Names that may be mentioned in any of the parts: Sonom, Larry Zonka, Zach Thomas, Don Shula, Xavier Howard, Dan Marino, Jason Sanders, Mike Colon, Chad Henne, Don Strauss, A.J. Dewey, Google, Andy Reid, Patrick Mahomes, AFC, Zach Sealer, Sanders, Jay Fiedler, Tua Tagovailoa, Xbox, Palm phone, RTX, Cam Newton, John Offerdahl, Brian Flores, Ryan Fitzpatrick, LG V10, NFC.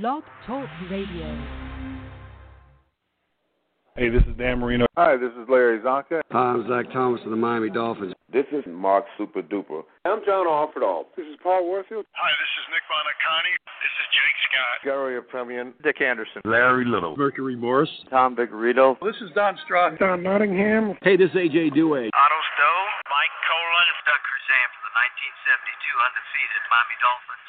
Blog Talk Radio. Hey, this is Dan Marino. Hi, this is Larry Zonka. Hi, I'm Zach Thomas of the Miami Dolphins. This is Mark Super Duper. I'm John Offerdahl. This is Paul Warfield. Hi, this is Nick Bonacani. This is Jake Scott. Gary of Premian. Dick Anderson. Larry Little. Mercury Morris. Tom Bigarito. This is Don Strauss. Don Nottingham. Hey, this is A.J. Dewey. Otto Stowe. Mike Colon. Doug Cruzan for the 1972 undefeated Miami Dolphins.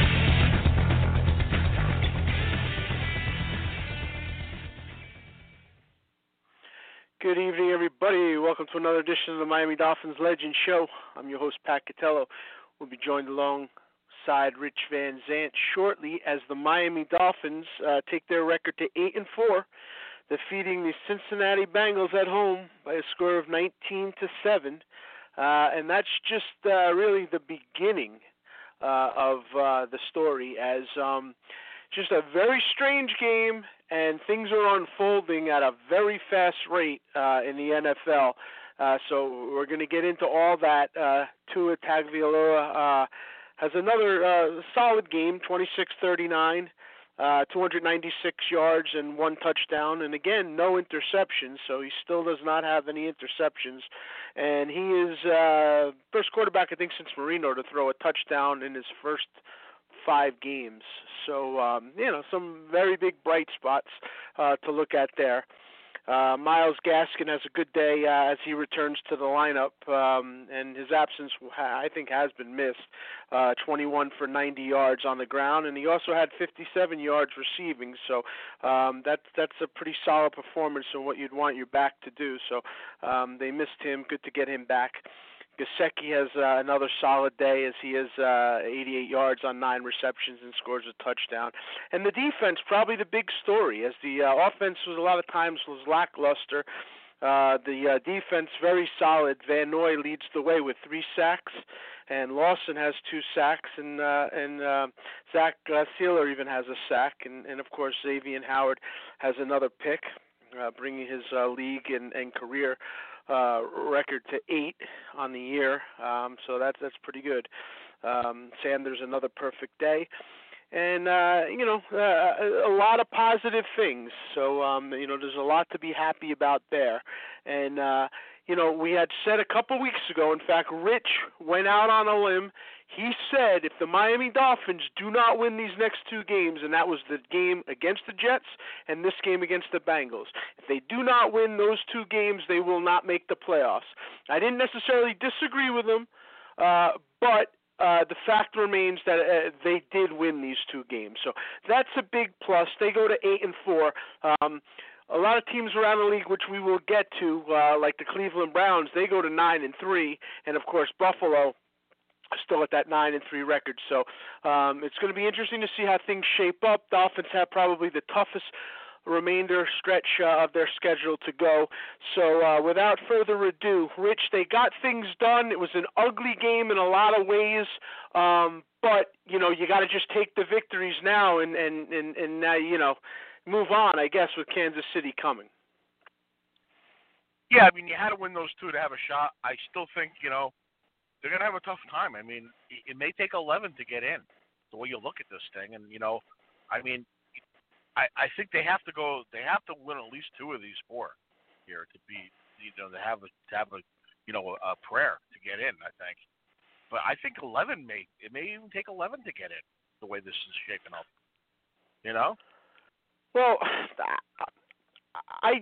Good evening, everybody. Welcome to another edition of the Miami Dolphins Legend Show. I'm your host, Pat Catello. We'll be joined alongside Rich Van Zandt shortly as the Miami Dolphins take their record to 8-4, defeating the Cincinnati Bengals at home by a score of 19-7. And that's just really the beginning of the story, as just a very strange game, and things are unfolding at a very fast rate in the NFL. So we're going to get into all that. Tua Tagovailoa has another solid game, 26-39, 296 yards and one touchdown, and again, no interceptions, so he still does not have any interceptions. And he is first quarterback, I think, since Marino to throw a touchdown in his first 5 games. So, some very big bright spots to look at there. Myles Gaskin has a good day as he returns to the lineup, and his absence, I think, has been missed. 21 for 90 yards on the ground, and he also had 57 yards receiving, so that's a pretty solid performance and what you'd want your back to do. So they missed him. Good to get him back. Gesicki has another solid day as he has 88 yards on 9 receptions and scores a touchdown. And the defense, probably the big story, as the offense was a lot of times was lackluster. The defense, very solid. Van Noy leads the way with 3 sacks, and Lawson has 2 sacks, and Zach Sealer even has a sack. And of course, Xavier Howard has another pick, bringing his league and career record to 8 on the year, so that's pretty good. Sanders, another perfect day, and a lot of positive things. So there's a lot to be happy about there. And we had said a couple weeks ago. In fact, Rich went out on a limb. He said if the Miami Dolphins do not win these next 2 games, and that was the game against the Jets and this game against the Bengals, if they do not win those 2 games, they will not make the playoffs. I didn't necessarily disagree with him, but the fact remains that they did win these 2 games. So that's a big plus. They go to 8-4. A lot of teams around the league, which we will get to, like the Cleveland Browns, they go to 9-3, and of course Buffalo still at that 9-3 record. So it's going to be interesting to see how things shape up. Dolphins have probably the toughest remainder stretch of their schedule to go. So without further ado, Rich, they got things done. It was an ugly game in a lot of ways, but you got to just take the victories now and move on, I guess, with Kansas City coming. Yeah, I mean, you had to win those 2 to have a shot. I still think, they're going to have a tough time. I mean, it may take 11 to get in, the way you look at this thing. And, I mean, I think they have to win at least 2 of these 4 here to be, to have a prayer to get in, I think. But I think it may even take 11 to get in, the way this is shaping up, Well, I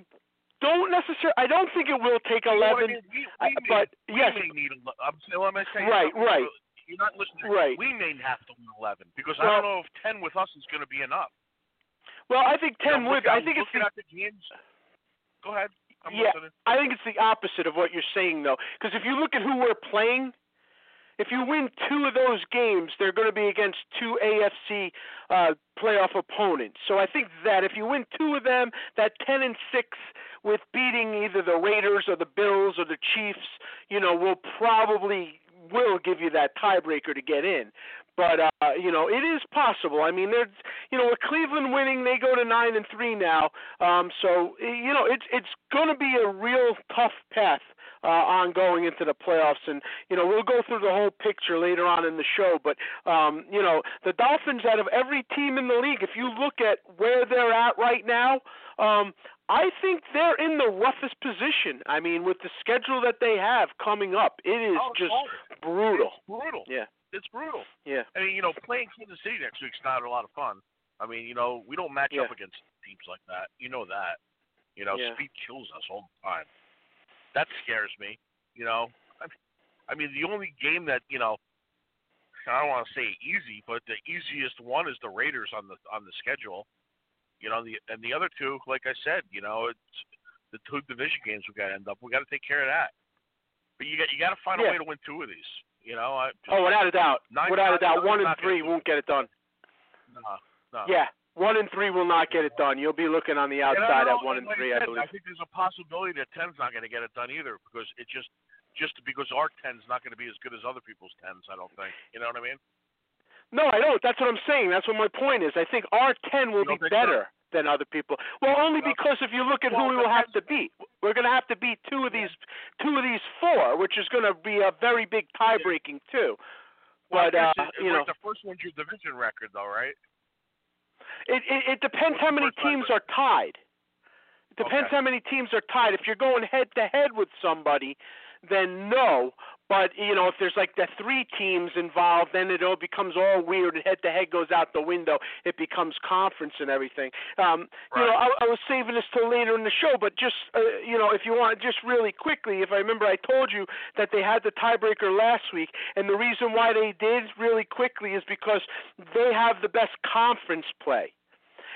don't think it will take 11. Right. You're not listening. Right. We may have to win 11 because I don't know if 10 with us is going to be enough. Well, I think 10 would. I think it's at the games. Go ahead. I'm listening. I think it's the opposite of what you're saying, though, because if you look at who we're playing, If you win two of those games, they're going to be against two AFC playoff opponents. So I think that if you win two of them, that 10-6 with beating either the Raiders or the Bills or the Chiefs, you know, will probably will give you that tiebreaker to get in. But, you know, it is possible. I mean, there's, you know, with Cleveland winning, they go to 9-3 now. So, you know, it's going to be a real tough path ongoing into the playoffs. And, you know, we'll go through the whole picture later on in the show. But, you know, the Dolphins, out of every team in the league, if you look at where they're at right now, I think they're in the roughest position. I mean, with the schedule that they have coming up, it is just brutal. It's brutal. Yeah. It's brutal. Yeah. I mean, you know, playing Kansas City next week's not a lot of fun. I mean, you know, we don't match up against teams like that. You know that. You know, speed kills us all the time. That scares me. You know, I mean, the only game that, you know, I don't want to say easy, but the easiest one is the Raiders on the schedule. You know, and the other two, like I said, you know, it's the two division games we got to end up. We got to take care of that. But you got to find a way to win two of these. You know, without a doubt. Without a doubt, 1 and 3 won't get it done. No. Yeah, 1 and 3 will not get it done. You'll be looking on the outside at 1 and 3, I believe. I think there's a possibility that 10's not going to get it done either, because it's just because our 10's not going to be as good as other people's 10's, I don't think. You know what I mean? No, I don't. That's what I'm saying. That's what my point is. I think our 10 will be better than other people. Well, only because if you look at who we will have to beat, we're going to have to beat two of these four, which is going to be a very big tie-breaking too. But you know, the first one's your division record, though, right? It depends how many teams are tied. It depends how many teams are tied. If you're going head-to-head with somebody, then no. But, you know, if there's like the three teams involved, then it all becomes all weird. Head-to-head goes out the window. It becomes conference and everything. You know, I was saving this till later in the show, but just, you know, if you want, just really quickly, if I remember, I told you that they had the tiebreaker last week, and the reason why they did really quickly is because they have the best conference play.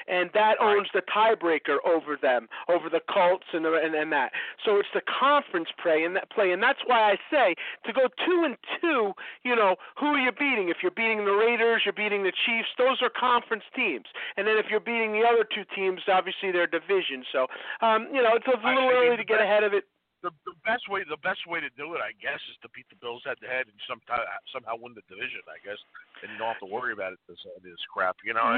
And that owns the tiebreaker over them, over the Colts and that. So it's the conference play, and that's why I say to go 2-2. You know, who are you beating? If you're beating the Raiders, you're beating the Chiefs. Those are conference teams. And then if you're beating the other two teams, obviously they're division. So you know, it's a little early to get ahead of it. The best way to do it, I guess, is to beat the Bills head-to-head and somehow win the division, I guess. And you don't have to worry about it, this crap, you know?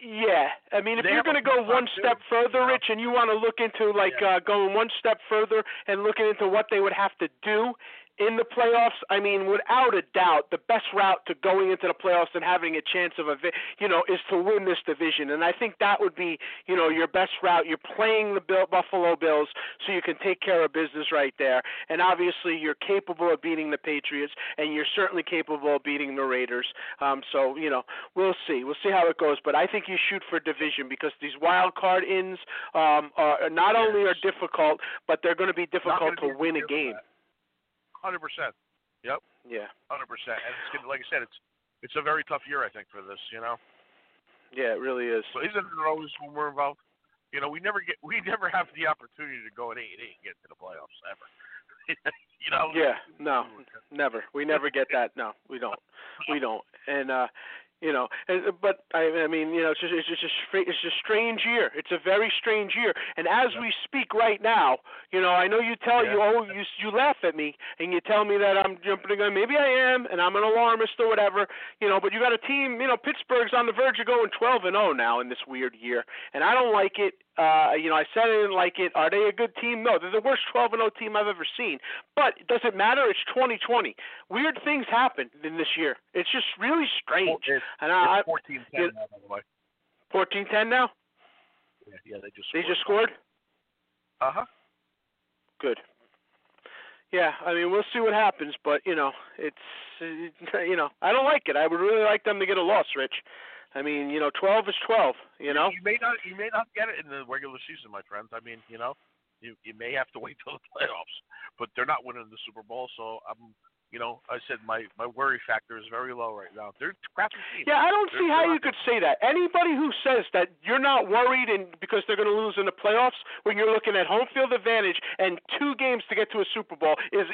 Yeah, I mean, if you're going to go one step further, Rich, and you want to look into, like, going one step further and looking into what they would have to do in the playoffs, I mean, without a doubt, the best route to going into the playoffs and having a chance of is to win this division. And I think that would be, you know, your best route. You're playing the Buffalo Bills, so you can take care of business right there. And obviously, you're capable of beating the Patriots, and you're certainly capable of beating the Raiders. So, you know, we'll see. We'll see how it goes. But I think you shoot for division, because these wild card ins are not only are difficult, but they're going to be difficult to win a game. 100%. Yep. Yeah. 100%. And it's like I said, it's a very tough year, I think, for this. You know. Yeah, it really is. So isn't it always when we're involved? You know, we never have the opportunity to go at 8-8 and get to the playoffs ever. You know. Yeah. No. Never. We never get that. No, we don't. We don't. And you know, but I mean, you know, it's a strange year. It's a very strange year. And as we speak right now, you know, I know you you laugh at me and you tell me that I'm jumping the gun. Maybe I am, and I'm an alarmist or whatever, you know. But you got a team, you know, Pittsburgh's on the verge of going 12-0 now in this weird year, and I don't like it. You know, I said I didn't like it. Are they a good team? No, they're the worst 12-0 team I've ever seen. But it doesn't matter. It's 2020. Weird things happen in this year. It's just really strange. It's 14-10 now, by the way. 14-10 now? Yeah, they just scored. They just scored? Uh-huh. Good. Yeah, I mean, we'll see what happens. But, you know, it's, you know, I don't like it. I would really like them to get a loss, Rich. I mean, you know, 12 is 12, you know? You may not get it in the regular season, my friends. I mean, you know, you may have to wait till the playoffs. But they're not winning the Super Bowl, so I'm, you know, I said my worry factor is very low right now. They're crappy teams. Yeah, I don't see how you could say that. Anybody who says that you're not worried because they're going to lose in the playoffs when you're looking at home field advantage and two games to get to a Super Bowl is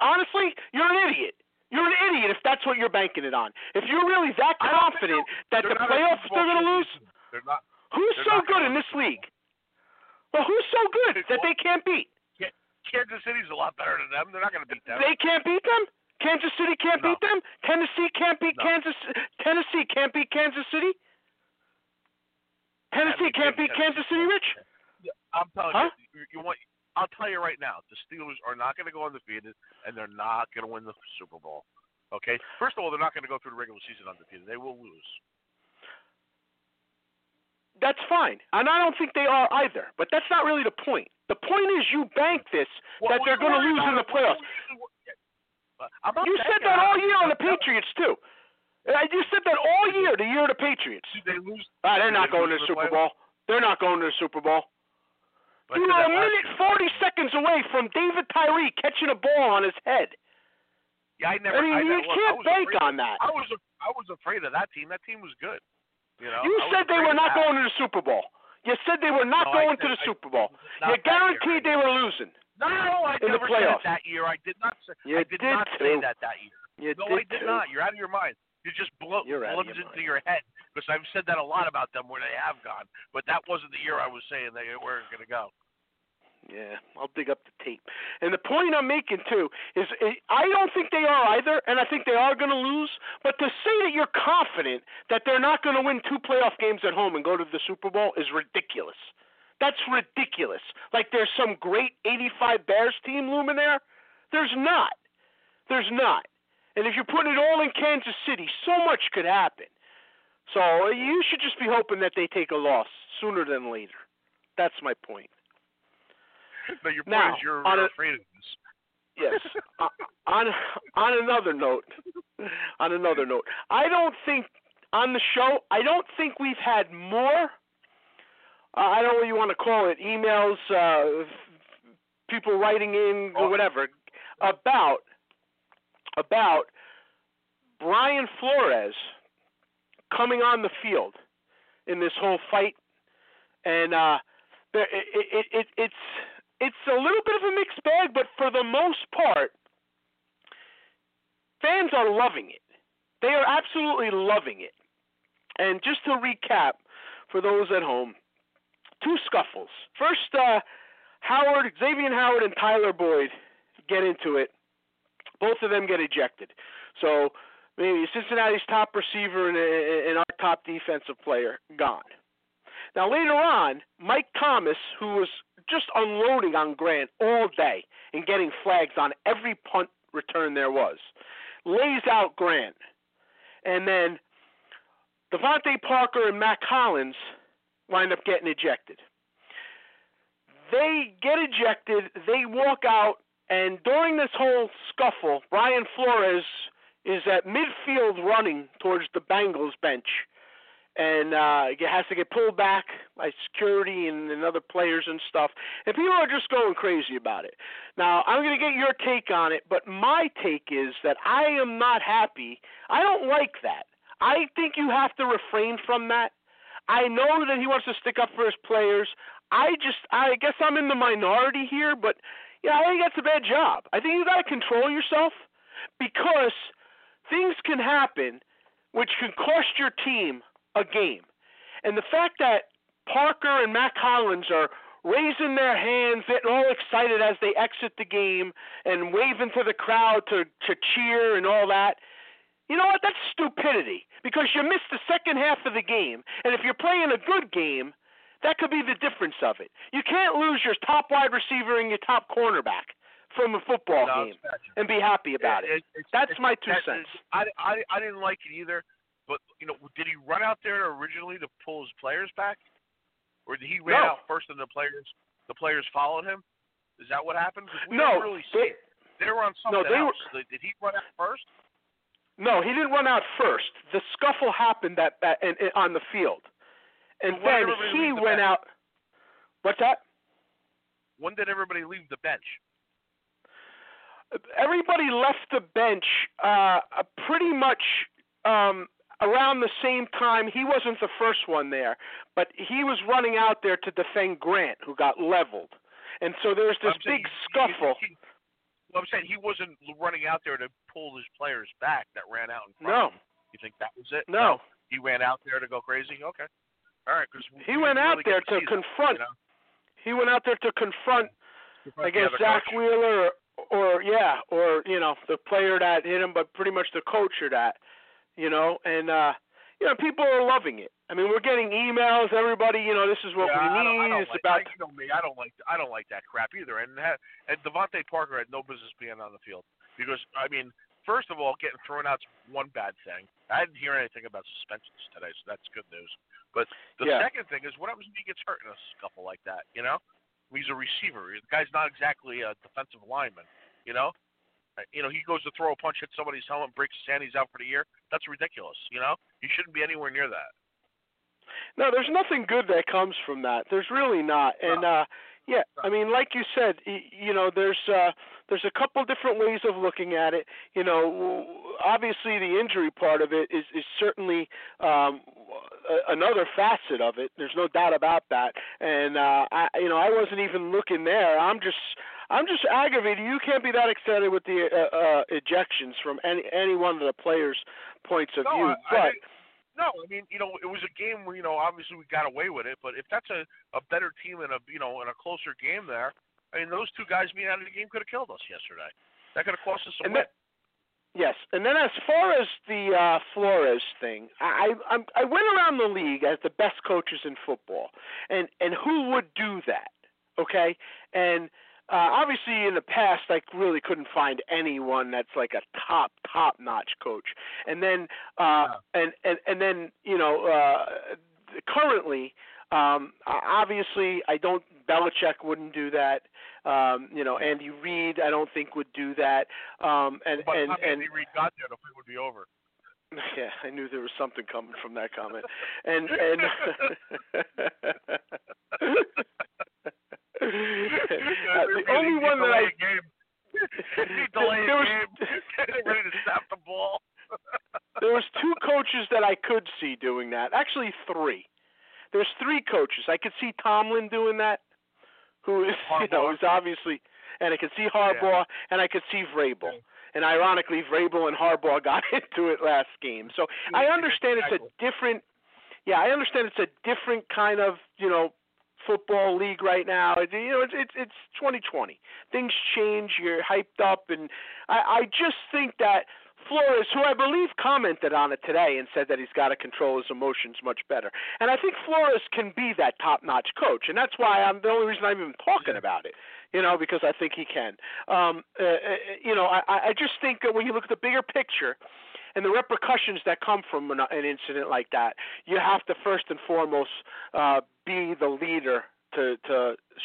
honestly, you're an idiot. You're an idiot if that's what you're banking it on. If you're really that confident that the playoffs they're going to lose, who's so good in this league? Well, who's so good that they can't beat? Kansas City's a lot better than them. They're not going to beat them. They can't beat them? Kansas City can't beat them? Tennessee can't beat Kansas. Tennessee can't beat Kansas City? Tennessee can't beat Kansas City, Rich? I'm telling you, I'll tell you right now, the Steelers are not going to go undefeated, and they're not going to win the Super Bowl. Okay? First of all, they're not going to go through the regular season undefeated. They will lose. That's fine. And I don't think they are either. But that's not really the point. The point is you bank this, that they're going to lose in the playoffs. You said that all year on the Patriots, too. You said that all year, the year of the Patriots. Did they lose? They're not going to the Super Bowl. They're not going to the Super Bowl. You were 1 minute 40 seconds away from David Tyree catching a ball on his head. Yeah, you can't bank on that. I was afraid of that team. That team was good. You said they were not going to the Super Bowl. You said they were not going to the Super Bowl. You guaranteed they were losing. No, I never said it that year. I did not say that year. No, I did not. You're out of your mind. You just blubs into your head, because I've said that a lot about them where they have gone. But that wasn't the year I was saying they weren't going to go. Yeah, I'll dig up the tape. And the point I'm making, too, is I don't think they are either, and I think they are going to lose. But to say that you're confident that they're not going to win 2 playoff games at home and go to the Super Bowl is ridiculous. That's ridiculous. Like there's some great 85 Bears team looming there. There's not. There's not. And if you're putting it all in Kansas City, so much could happen. So you should just be hoping that they take a loss sooner than later. That's my point. But your point is you're afraid of this. Yes. on another note, I don't think on the show, I don't think we've had more, I don't know what you want to call it, emails, people writing in or whatever, about Brian Flores coming on the field in this whole fight. And it's a little bit of a mixed bag, but for the most part, fans are loving it. They are absolutely loving it. And just to recap, for those at home, 2 scuffles. First, Xavier Howard and Tyler Boyd get into it. Both of them get ejected. So maybe Cincinnati's top receiver and our top defensive player gone. Now, later on, Mike Thomas, who was just unloading on Grant all day and getting flags on every punt return there was, lays out Grant. And then Devontae Parker and Matt Collins wind up getting ejected. They get ejected. They walk out. And during this whole scuffle, Brian Flores is at midfield running towards the Bengals bench and has to get pulled back by security and other players and stuff. And people are just going crazy about it. Now, I'm going to get your take on it, but my take is that I am not happy. I don't like that. I think you have to refrain from that. I know that he wants to stick up for his players. I guess I'm in the minority here, but I think that's a bad job. I think you got to control yourself, because things can happen which can cost your team a game. And the fact that Parker and Matt Collins are raising their hands, getting all excited as they exit the game and waving to the crowd to cheer and all that, you know what? That's stupidity, because you missed the second half of the game. And if you're playing a good game, that could be the difference of it. You can't lose your top wide receiver and your top cornerback from a football game and be happy about it. That's my 2 cents. I didn't like it either, but did he run out there originally to pull his players back, or did he run out first and the players followed him? Is that what happened? We didn't really see it. They were on something else. Did he run out first? No, he didn't run out first. The scuffle happened on the field. And then he went out. What's that? When did everybody leave the bench? Everybody left the bench pretty much around the same time. He wasn't the first one there, but he was running out there to defend Grant, who got leveled. And so there's this big scuffle. Well, I'm saying he wasn't running out there to pull his players back that ran out in front. No. Of him. You think that was it? No. He ran out there to go crazy? Okay. All right. Cause he went out there to confront. He went out there to confront, I guess, Zach Wheeler or you know, the player that hit him, but pretty much the coach or that, you know. And, you know, people are loving it. I mean, we're getting emails. Everybody, you know, this is what we need. I don't like that crap either. And Devontae Parker had no business being on the field because, I mean, first of all, getting thrown out's one bad thing. I didn't hear anything about suspensions today, so that's good news. But the second thing is, what happens if he gets hurt in a scuffle like that? You know, he's a receiver. The guy's not exactly a defensive lineman. You know, he goes to throw a punch, hits somebody's helmet, breaks his hand, he's out for the year. That's ridiculous. You know, you shouldn't be anywhere near that. No, there's nothing good that comes from that. There's really not. And, I mean, like you said, you know, there's a couple different ways of looking at it. You know, obviously the injury part of it is certainly another facet of it. There's no doubt about that. And, I wasn't even looking there. I'm just aggravated. You can't be that excited with the ejections from any one of the players' points of view. No, I mean, you know, it was a game where, you know, obviously we got away with it, but if that's a better team in a closer game there, I mean, those two guys being out of the game could have killed us yesterday. That could have cost us a win. Yes, and then as far as the Flores thing, I went around the league as the best coaches in football, and who would do that, okay? And obviously, in the past, I really couldn't find anyone that's like a top-notch coach. And then, and then, you know, currently, obviously, Belichick wouldn't do that. You know, Andy Reid, I don't think would do that. Andy Reid got there, the fight would be over. Yeah, I knew there was something coming from that comment. And the only one that I ready to stop the ball. There was two coaches that I could see doing that. Actually, three. There's three coaches I could see Tomlin doing that, who is Harbaugh, you know, is obviously, and I could see Harbaugh and I could see Vrabel. Yeah. And ironically, Vrabel and Harbaugh got into it last game. So I understand I understand it's a different kind of, you know, football league right now. You know, it's 2020. Things change. You're hyped up, and I just think that Flores, who I believe commented on it today and said that he's got to control his emotions much better, and I think Flores can be that top-notch coach, and that's why I'm the only reason I'm even talking about it. You know, because I think he can. You know, I just think that when you look at the bigger picture and the repercussions that come from an incident like that, you have to first and foremost be the leader to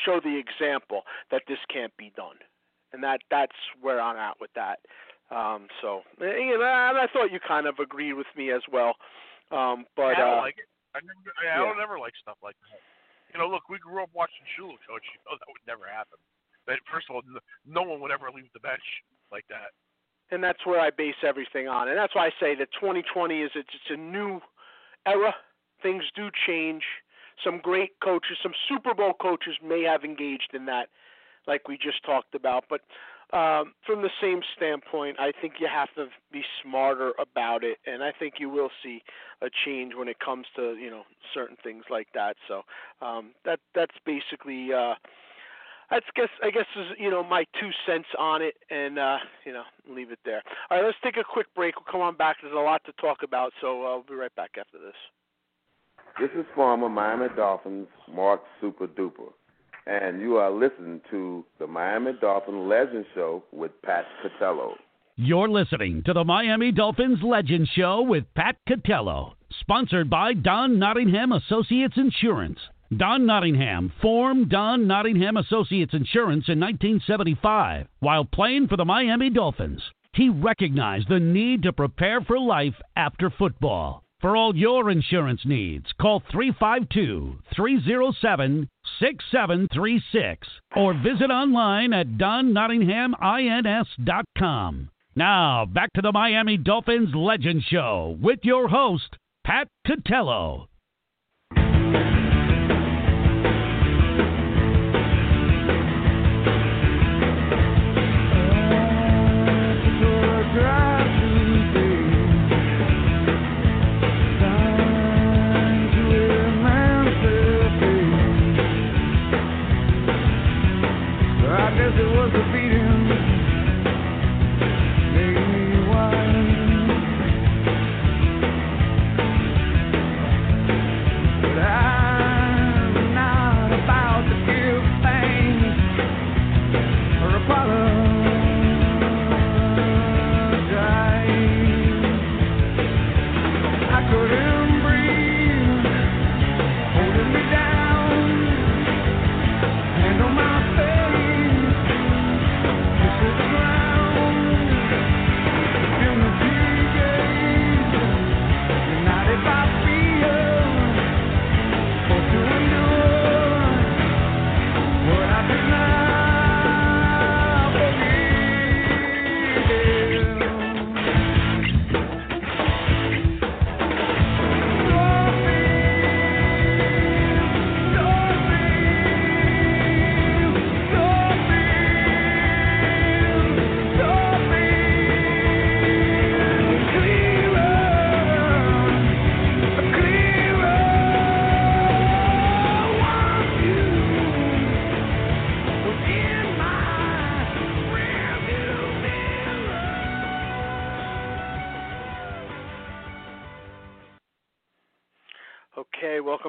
show the example that this can't be done. And that's where I'm at with that. And I thought you kind of agreed with me as well. But I don't like it. I don't ever like stuff like that. You know, look, we grew up watching Shula coach. You know, that would never happen. But first of all, no one would ever leave the bench like that. And that's where I base everything on. And that's why I say that 2020 is it's a new era. Things do change. Some great coaches, some Super Bowl coaches may have engaged in that, like we just talked about. But from the same standpoint, I think you have to be smarter about it. And I think you will see a change when it comes to, you know, certain things like that. So that's basically I guess is, you know, my 2 cents on it, and you know, leave it there. All right, let's take a quick break. We'll come on back. There's a lot to talk about, so I'll be right back after this. This is former Miami Dolphins Mark Super Duper, and you are listening to the Miami Dolphin Legend Show with Pat Catello. You're listening to the Miami Dolphins Legend Show with Pat Catello, sponsored by Don Nottingham Associates Insurance. Don Nottingham formed Don Nottingham Associates Insurance in 1975 while playing for the Miami Dolphins. He recognized the need to prepare for life after football. For all your insurance needs, call 352-307-6736 or visit online at donnottinghamins.com. Now, back to the Miami Dolphins Legend Show with your host, Pat Catello.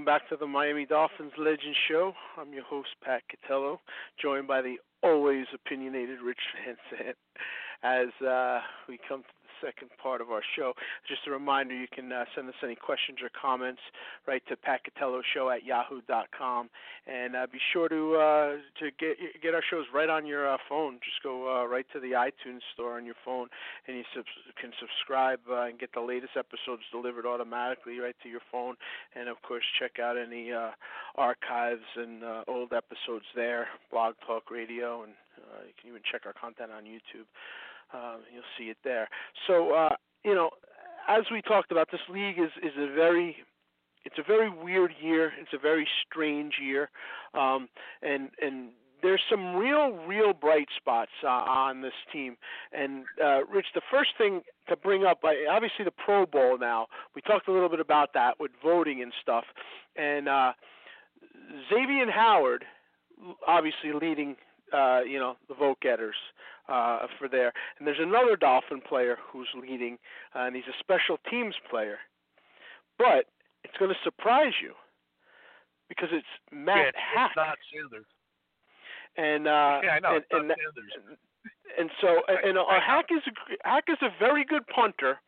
Back to the Miami Dolphins Legend Show. I'm your host, Pat Catello, joined by the always opinionated Rich Van Zandt as we come to the second part of our show. Just a reminder, you can send us any questions or comments right to patcatelloshow@yahoo.com. And be sure to get our shows right on your phone. Just go right to the iTunes store on your phone, and you can subscribe and get the latest episodes delivered automatically right to your phone. And, of course, check out any archives and old episodes there, Blog Talk Radio, and you can even check our content on YouTube. You'll see it there. So, as we talked about, this league is a very weird year. It's a very strange year, and there's some real bright spots on this team. And Rich, the first thing to bring up, obviously the Pro Bowl. Now we talked a little bit about that with voting and stuff, and Xavier Howard, obviously leading. The vote-getters for there. And there's another Dolphin player who's leading, and he's a special teams player. But it's going to surprise you because it's Matt Hack. It's not Sanders. And, Sanders. And so Hack is a very good punter,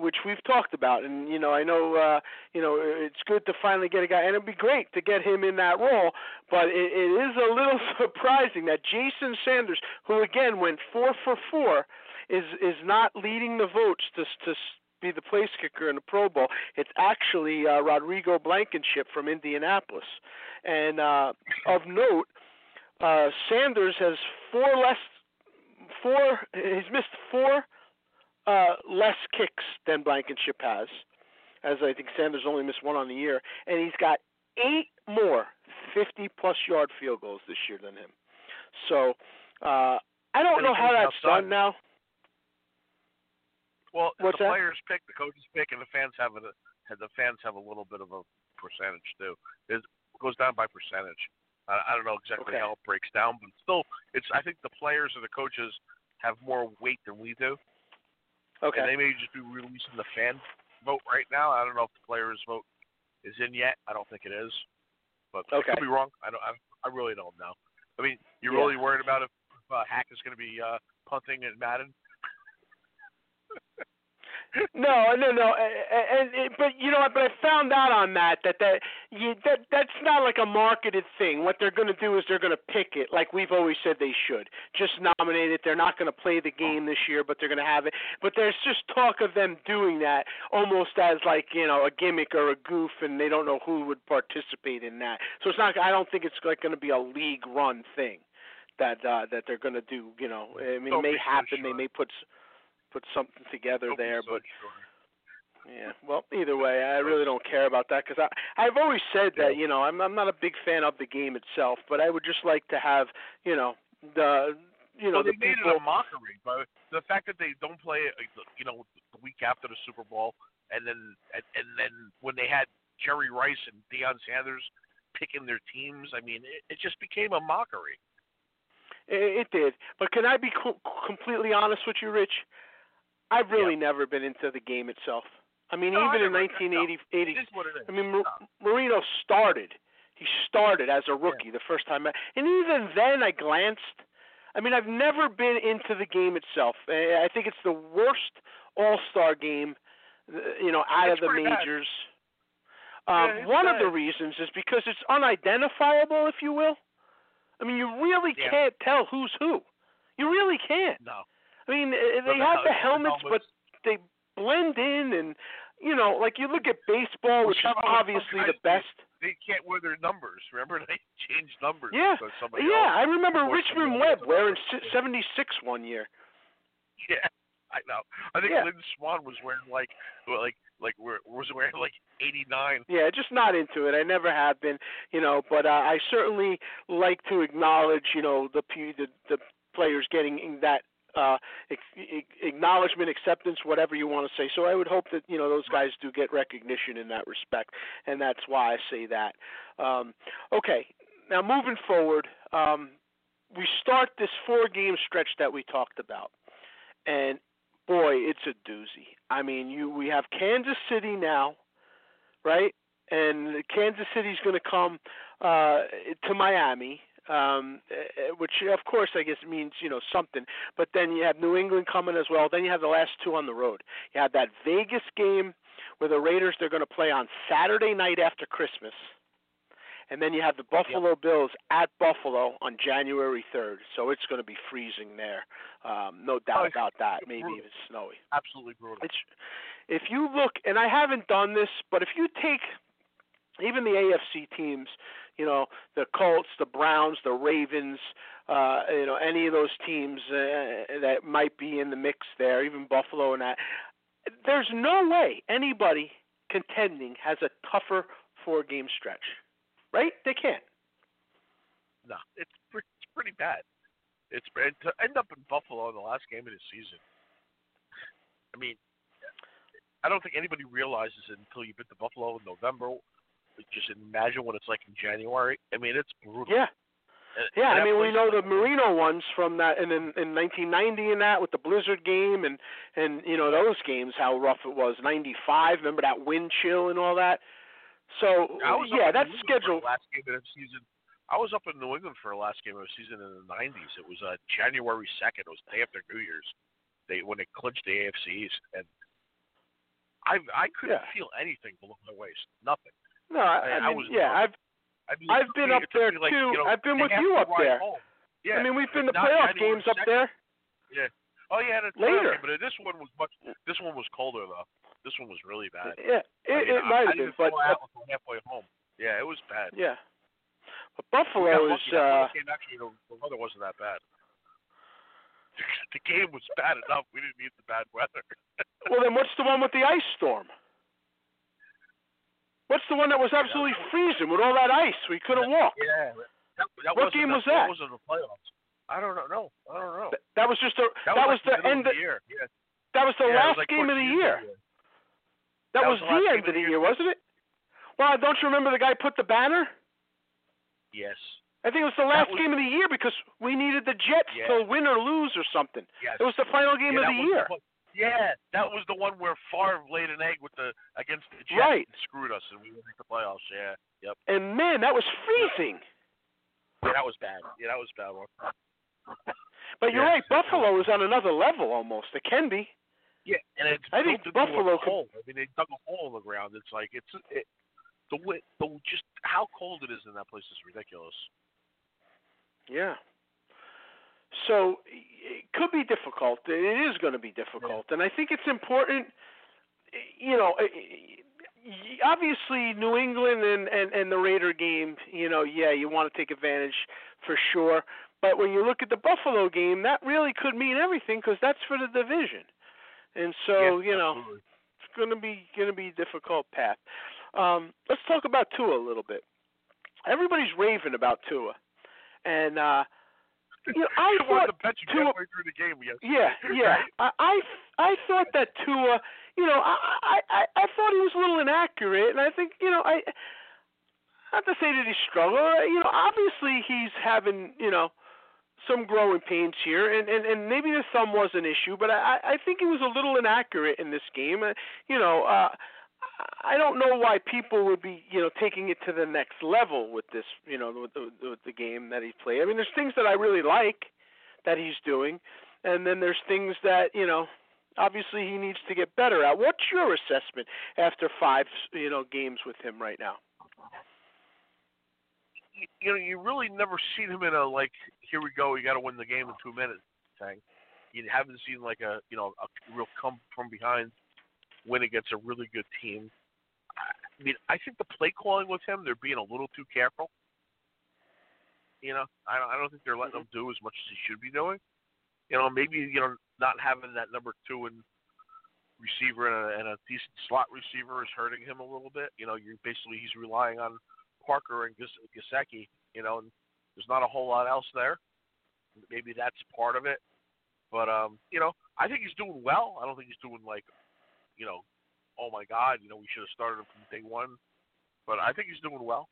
which we've talked about. And, I know, it's good to finally get a guy, and it'd be great to get him in that role, but it is a little surprising that Jason Sanders, who again went 4 for 4, is not leading the votes to be the place kicker in the Pro Bowl. It's actually Rodrigo Blankenship from Indianapolis. And of note, Sanders has he's missed four less kicks than Blankenship has, as I think Sanders only missed one on the year, and he's got 8 more 50-plus yard field goals this year than him. So I don't know how that's done now. Well, the players pick, the coaches pick, and the fans have a little bit of a percentage too. It goes down by percentage. I don't know exactly how it breaks down, but still, I think the players or the coaches have more weight than we do. Okay. And they may just be releasing the fan vote right now. I don't know if the players' vote is in yet. I don't think it is, but I could be wrong. I really don't know. I mean, you're really worried about if Hack is going to be punting at Madden? No. But you know what? But I found out on that's not like a marketed thing. What they're going to do is they're going to pick it, like we've always said they should. Just nominate it. They're not going to play the game this year, but they're going to have it. But there's just talk of them doing that almost as like a gimmick or a goof, and they don't know who would participate in that. So it's not. I don't think it's like going to be a league-run thing that they're going to do. I mean, it may happen. They may put something together there, but yeah. Well, either way, I really don't care about that because I've always said that I'm not a big fan of the game itself, but I would just like to have the they made it a mockery, but the fact that they don't play the week after the Super Bowl, and then when they had Jerry Rice and Deion Sanders picking their teams, I mean, it just became a mockery. It did. But can I be completely honest with you, Rich? I've really never been into the game itself. I mean, no, even in 1980, I mean, Marino started. He started as a rookie the first time. And even then I glanced. I mean, I've never been into the game itself. I think it's the worst all-star game, you know, out of the majors. One of the reasons is because it's unidentifiable, if you will. I mean, you really can't tell who's who. You really can't. No. I mean, they have the helmets, but they blend in, and, you know, like you look at baseball, which is obviously the best. They can't wear their numbers. Remember, they changed numbers. Yeah, I remember Richmond Webb wearing 76 1 year. Yeah, I know. I think Lynn Swan was wearing wearing 89. Yeah, just not into it. I never have been, you know. But I certainly like to acknowledge, you know, the players getting that. Acknowledgement, acceptance, whatever you want to say. So I would hope that, you know, those guys do get recognition in that respect, and that's why I say that. Okay, now moving forward, we start this four-game stretch that we talked about, and, boy, it's a doozy. I mean, we have Kansas City now, right? And Kansas City's going to come to Miami, which, of course, I guess means, you know, something. But then you have New England coming as well. Then you have the last two on the road. You have that Vegas game where the Raiders, they're going to play on Saturday night after Christmas. And then you have the Buffalo Bills at Buffalo on January 3rd. So it's going to be freezing there. No doubt about that. Maybe even snowy. Absolutely brutal. If you look, and I haven't done this, but if you take even the AFC teams, you know, the Colts, the Browns, the Ravens, you know, any of those teams that might be in the mix there, even Buffalo and that, there's no way anybody contending has a tougher four-game stretch, right? They can't. No, it's pretty bad. And to end up in Buffalo in the last game of the season, I mean, I don't think anybody realizes it until you hit the Buffalo in November. Just imagine what it's like in January. I mean, it's brutal. Yeah. I mean, we know the Marino ones from that, and in 1990 and that with the Blizzard game and you know, those games, how rough it was. 95, remember that wind chill and all that? So, yeah, that's scheduled. I was up in New England for the last game of the season in the 90s. It was January 2nd. It was the day after New Year's, when they clinched the AFC East. And I couldn't feel anything below my waist, nothing. No, I mean, I've been up there too. You know, I've been with you up there. Yeah. I mean, we've been to playoff games up there. Yeah. Oh yeah, that's later. But this one was This one was colder though. This one was really bad. Yeah, it might have been, but halfway home. Yeah, it was bad. Yeah. But Buffalo is. Actually, the weather wasn't that bad. The game was bad enough. We didn't need the bad weather. Well, then what's the one with the ice storm? What's the one that was absolutely freezing with all that ice? We couldn't walk. Yeah. What game was that? That wasn't the playoffs. I don't know. That was just that was the end of the year. Yeah. That was the last game of the year. That was the end of the year, wasn't it? Well, don't you remember the guy put the banner? Yes. I think it was the last game of the year because we needed the Jets to win or lose or something. Yes. It was the final game of the year. Yeah, that was the one where Favre laid an egg against the Jets and screwed us, and we went to the playoffs. Yeah, yep. And man, that was freezing. Yeah, that was bad. Yeah, that was a bad one. But you're right. Buffalo is on another level almost. It can be. Yeah, and it's Buffalo. I mean, they dug a hole in the ground. It's like just how cold it is in that place is ridiculous. Yeah. So it could be difficult. It is going to be difficult. And I think it's important, you know, obviously New England and the Raider game, you know, you want to take advantage for sure. But when you look at the Buffalo game, that really could mean everything because that's for the division. And so, you know, it's going to be a difficult path. Let's talk about Tua a little bit. Everybody's raving about Tua. And, you know, I thought Tua. I thought that Tua. You know, I thought he was a little inaccurate, and I think, you know, I not to say that he struggled. You know, obviously he's having, you know, some growing pains here, and maybe the thumb was an issue, but I think it was a little inaccurate in this game. I don't know why people would be, taking it to the next level with this, with the game that he played. I mean, there's things that I really like that he's doing, and then there's things that, obviously he needs to get better at. What's your assessment after five, games with him right now? You really never seen him in a, like, here we go, you got to win the game in 2 minutes thing. You haven't seen, like, a real come from behind win against a really good team. I mean, I think the play calling with him, they're being a little too careful. I don't think they're letting him do as much as he should be doing. Maybe, not having that number two and receiver and a decent slot receiver is hurting him a little bit. He's relying on Parker and Gesicki, and there's not a whole lot else there. Maybe that's part of it. But, I think he's doing well. I don't think he's doing, like, oh, my God, we should have started him from day one. But I think he's doing well.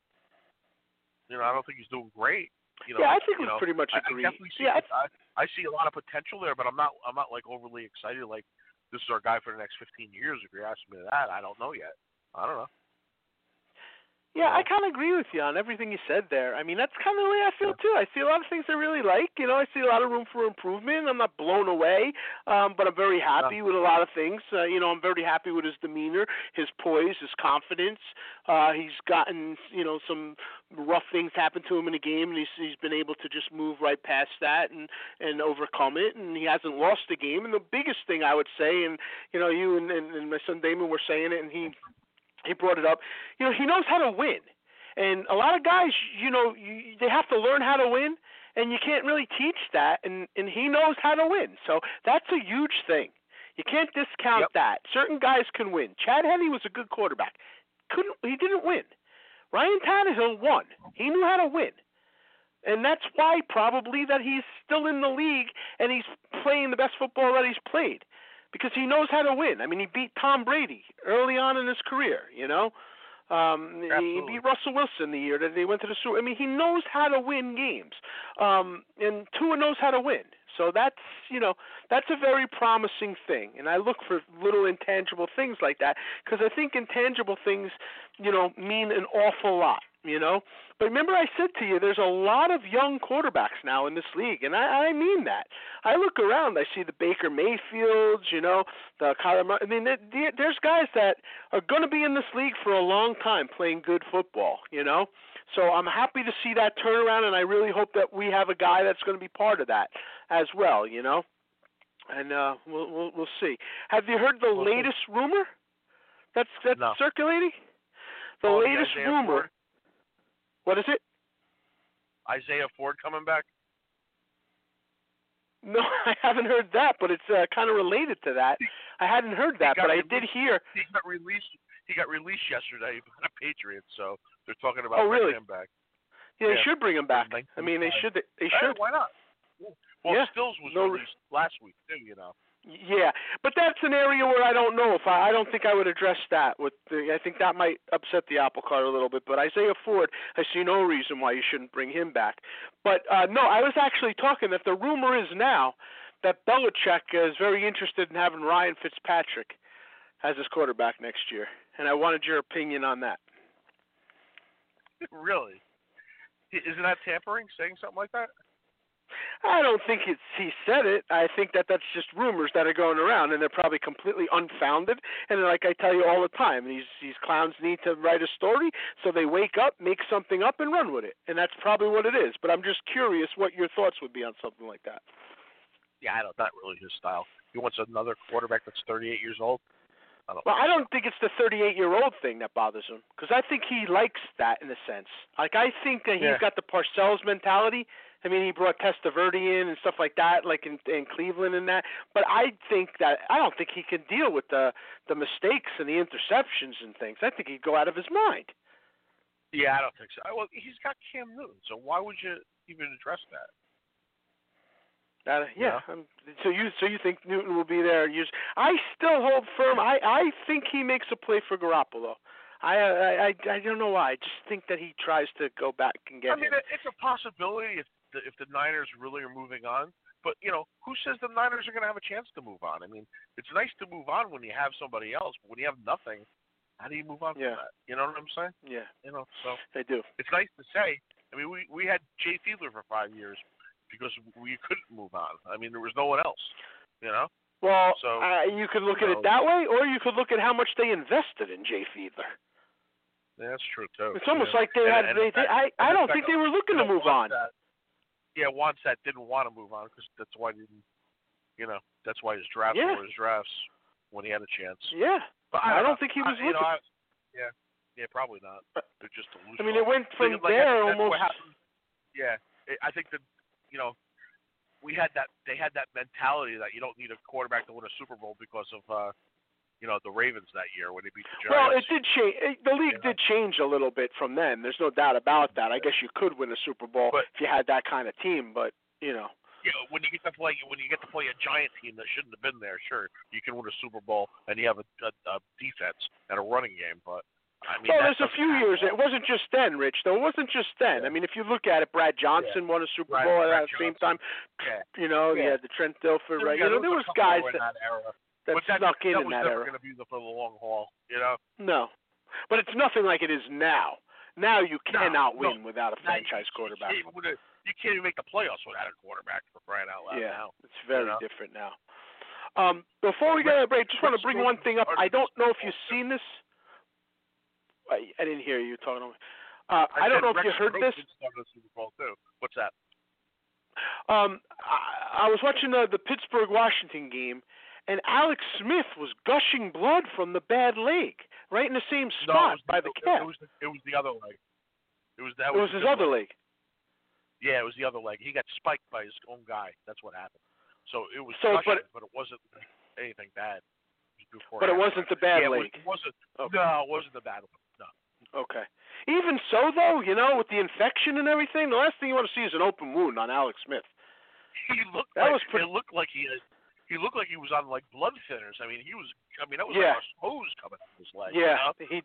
I don't think he's doing great. I think we pretty much agree. I see a lot of potential there, but I'm not like overly excited. Like, this is our guy for the next 15 years. If you're asking me that, I don't know yet. I don't know. Yeah, I kind of agree with you on everything you said there. I mean, that's kind of the way I feel, too. I see a lot of things I really like. I see a lot of room for improvement. I'm not blown away, but I'm very happy with a lot of things. I'm very happy with his demeanor, his poise, his confidence. He's gotten, some rough things happen to him in the game, and he's been able to just move right past that and overcome it, and he hasn't lost the game. And the biggest thing I would say, and, you and my son Damon were saying it, and he brought it up. He knows how to win. And a lot of guys, they have to learn how to win, and you can't really teach that, and he knows how to win. So that's a huge thing. You can't discount that. Certain guys can win. Chad Henne was a good quarterback. He didn't win. Ryan Tannehill won. He knew how to win. And that's why probably that he's still in the league and he's playing the best football that he's played. Because he knows how to win. I mean, he beat Tom Brady early on in his career, He beat Russell Wilson the year that they went to the Super Bowl. I mean, he knows how to win games. And Tua knows how to win. So that's, that's a very promising thing. And I look for little intangible things like that because I think intangible things, mean an awful lot. But remember I said to you, there's a lot of young quarterbacks now in this league, and I mean that. I look around, I see the Baker Mayfields, the Kyler Murray. I mean, there's guys that are going to be in this league for a long time playing good football, So I'm happy to see that turnaround, and I really hope that we have a guy that's going to be part of that as well, And we'll see. Have you heard the latest rumor that's no. circulating? The latest rumor. What is it? Isaiah Ford coming back? No, I haven't heard that, but it's kind of related to that. I hadn't heard that, but I did hear. He got released yesterday by the Patriots, so they're talking about bringing him back. Yeah, they should bring him back. I mean, they should. They should. Hey, why not? Well, Stills was released last week, too, Yeah, but that's an area where I don't know if I don't think I would address that. I think that might upset the apple cart a little bit. But Isaiah Ford, I see no reason why you shouldn't bring him back. But no, I was actually talking that the rumor is now that Belichick is very interested in having Ryan Fitzpatrick as his quarterback next year, and I wanted your opinion on that. Really? Isn't that tampering? Saying something like that? I don't think he said it. I think that's just rumors that are going around, and they're probably completely unfounded. And like I tell you all the time, these clowns need to write a story, so they wake up, make something up, and run with it. And that's probably what it is. But I'm just curious what your thoughts would be on something like that. Yeah, not really his style. He wants another quarterback that's 38 years old. I don't think it's the 38-year-old thing that bothers him, because I think he likes that in a sense. Like, I think that he's got the Parcells mentality. I mean, he brought Testaverde in and stuff like that, like in Cleveland and that. But I don't think he can deal with the mistakes and the interceptions and things. I think he'd go out of his mind. Yeah, I don't think so. Well, he's got Cam Newton, so why would you even address that? So you think Newton will be there? I still hold firm. I think he makes a play for Garoppolo. I don't know why. I just think that he tries to go back and get him. It's a possibility. If if the Niners really are moving on. But, you know, who says the Niners are going to have a chance to move on? I mean, it's nice to move on when you have somebody else, but when you have nothing, how do you move on from that? You know what I'm saying? Yeah. You know, so they do. It's nice to say. I mean, we had Jay Fiedler for 5 years because we couldn't move on. I mean, there was no one else, you know? Well, so, you could look at it that way, or you could look at how much they invested in Jay Fiedler. That's true, too. It's almost like they had. I don't think they were looking to move on. Yeah, Wansett didn't want to move on because that's why he didn't, you know, that's why his draft were his drafts when he had a chance. Yeah. But I don't think he was looking. You know, yeah, probably not. They're just delusional. I mean, it went from there almost. Yeah, I think that, you know, we had that. They had that mentality that you don't need a quarterback to win a Super Bowl because of, you know, the Ravens that year when they beat the Giants. Well, it did change. The league did change a little bit from then. There's no doubt about that. I guess you could win a Super Bowl if you had that kind of team, but you know. Yeah, you know, when you get to play a giant team that shouldn't have been there, sure, you can win a Super Bowl and you have a defense and a running game. But I mean, well, there's a few years. It wasn't just then, Rich. Though it wasn't just then. Yeah. I mean, if you look at it, Brad Johnson won a Super Bowl at the same time. Yeah. You know, you had the Trent Dilfer. Right? You know, there was guys that snuck in that era. That was never going to be for the long haul. You know. No, but it's nothing like it is now. Now you cannot win without a franchise quarterback. You can't even make the playoffs without a quarterback, for crying out loud. Yeah, now. It's very different now. Before we go to break, just want to bring one thing up. I don't know if you've seen this. I didn't hear you talking. I don't know if you heard this. What's that? I was watching the Pittsburgh-Washington game, and Alex Smith was gushing blood from the bad leg, right in the same spot by the calf. It was the other leg. It was his other leg. Yeah, it was the other leg. He got spiked by his own guy. That's what happened. So it was but it wasn't anything bad. But it wasn't the bad leg. No, it wasn't the bad one. No. Okay. Even so, though, you know, with the infection and everything, the last thing you want to see is an open wound on Alex Smith. He looked like he was on like blood thinners. I mean, that was like a hose coming out of his leg. Yeah, you know? He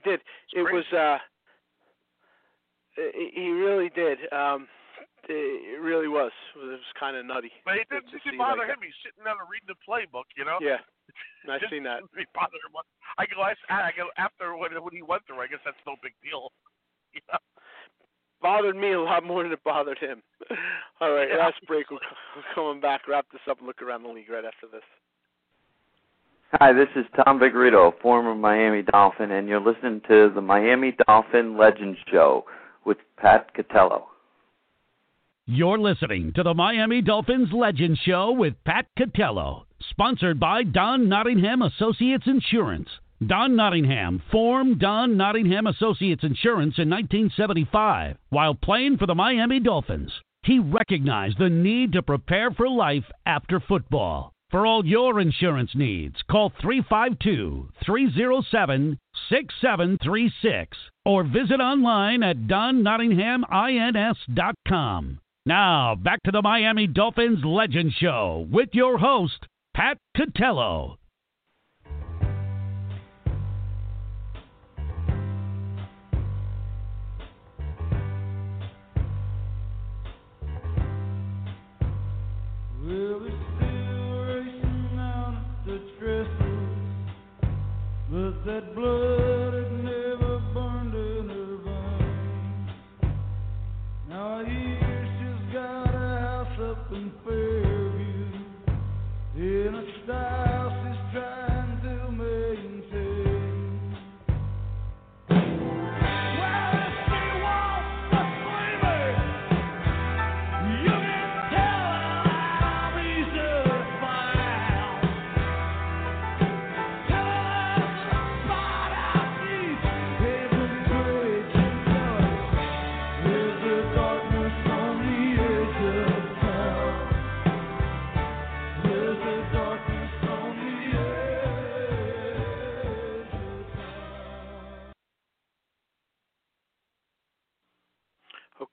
did. It was. He really did. It really was. It was kind of nutty. But it didn't bother him. He's sitting down and reading the playbook, you know? Yeah, I've seen that. It didn't bother him. I go, after what he went through, I guess that's no big deal. You know? Bothered me a lot more than it bothered him. All right, last break. We're coming back. Wrap this up and look around the league right after this. Hi, this is Tom Bigarito, former Miami Dolphin, and you're listening to the Miami Dolphin Legends Show with Pat Catello. You're listening to the Miami Dolphins Legend Show with Pat Catello, sponsored by Don Nottingham Associates Insurance. Don Nottingham formed Don Nottingham Associates Insurance in 1975 while playing for the Miami Dolphins. He recognized the need to prepare for life after football. For all your insurance needs, call 352-307-6736 or visit online at donnottinghamins.com. Now, back to the Miami Dolphins Legend Show with your host, Pat Catello. But that blood had never burned in her veins. Now I hear she's got a house up in Fairview, in a style she's trying to maintain. Well, if she wants a flavor, you can tell her I'm easy to find.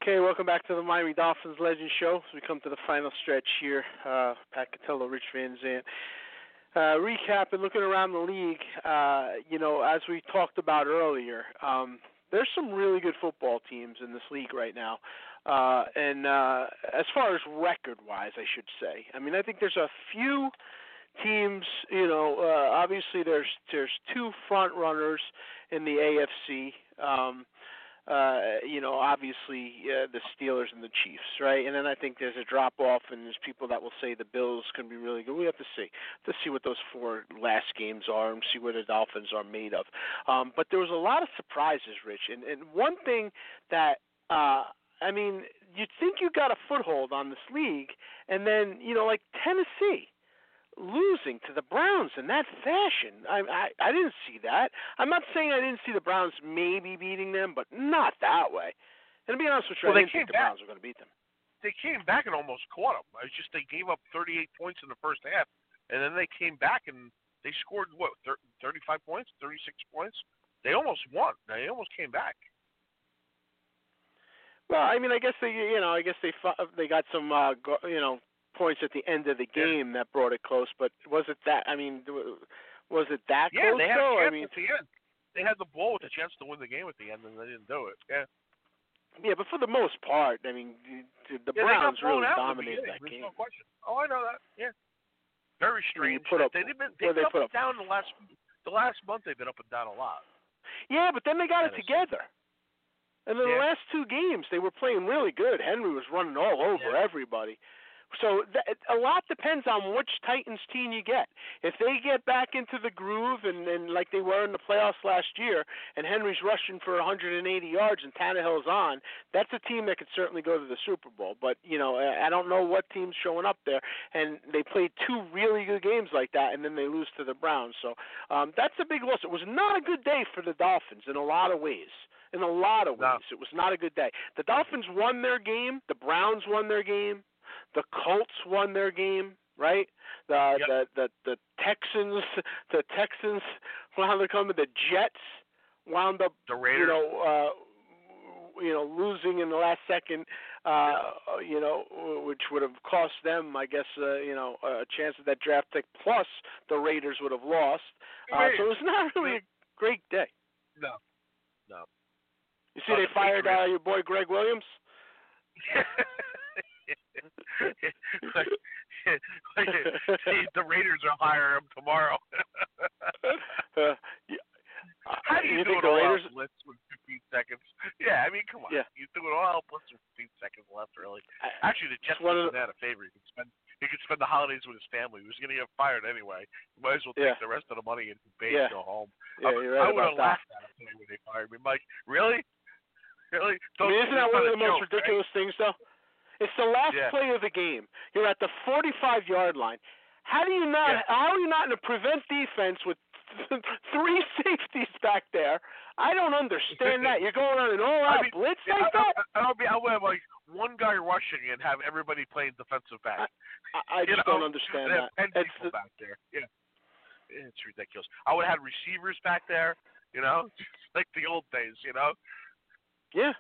Okay, welcome back to the Miami Dolphins Legend Show. As we come to the final stretch here, Pat Catello, Rich Van Zandt. Recap and looking around the league, you know, as we talked about earlier, There's some really good football teams in this league right now. And as far as record-wise, I should say. I mean, I think there's a few teams, you know, obviously there's two front runners in the AFC. You know, obviously the Steelers and the Chiefs, right? And then I think there's a drop-off, and there's people that will say the Bills can be really good. We have to see. Let's see what those four last games are and see what the Dolphins are made of. But there was a lot of surprises, Rich. And one thing that, I mean, you'd think you got a foothold on this league, and then, you know, like Tennessee losing to the Browns in that fashion. I didn't see that. I'm not saying I didn't see the Browns maybe beating them, but not that way. And to be honest with you, I didn't think the Browns were going to beat them. They came back and almost caught them. It's just they gave up 38 points in the first half, and then they came back and they scored, 35 points, 36 points? They almost won. They almost came back. Well, I mean, I guess they got some, points at the end of the game that brought it close, but was it that close? Yeah, they had a chance at the end. They had the ball with a chance to win the game at the end, and they didn't do it. Yeah. Yeah, but for the most part, I mean, the Browns really dominated that game. No question. Oh, I know that. Yeah. Very strange. They've been up and down the last month. They've been up and down a lot. Yeah, but then they got it together. And then the last two games, they were playing really good. Henry was running all over everybody. So a lot depends on which Titans team you get. If they get back into the groove and like they were in the playoffs last year, and Henry's rushing for 180 yards and Tannehill's on, that's a team that could certainly go to the Super Bowl. But, you know, I don't know what team's showing up there. And they played two really good games like that, and then they lose to the Browns. So that's a big loss. It was not a good day for the Dolphins in a lot of ways. It was not a good day. The Dolphins won their game. The Browns won their game. The Colts won their game, right? The Texans wound up coming. The Jets wound up, the Raiders, losing in the last second, which would have cost them, I guess, a chance at that draft pick. Plus, the Raiders would have lost. So it was not really a great day. No. You see, they fired your boy Greg Williams. The Raiders will hire him tomorrow. How do you do an oil blitz with 15 seconds? Yeah, I mean, come on. Yeah. You do an oil blitz with 15 seconds left, really. Actually, the Jets would have had a favor. He could spend the holidays with his family. He was going to get fired anyway. He might as well take the rest of the money and go home. Yeah, you're right. I would have laughed at him when they fired me. Mike, really? I mean, isn't that one of the most ridiculous things, though? It's the last play of the game. You're at the 45-yard line. How are you not in a prevent defense with three safeties back there? I don't understand that. You're going on an all-out blitz like that? I would have like one guy rushing and have everybody playing defensive back. I just don't understand that. And people back there. Yeah, it's ridiculous. I would have had receivers back there. You know, like the old days. You know. Yeah.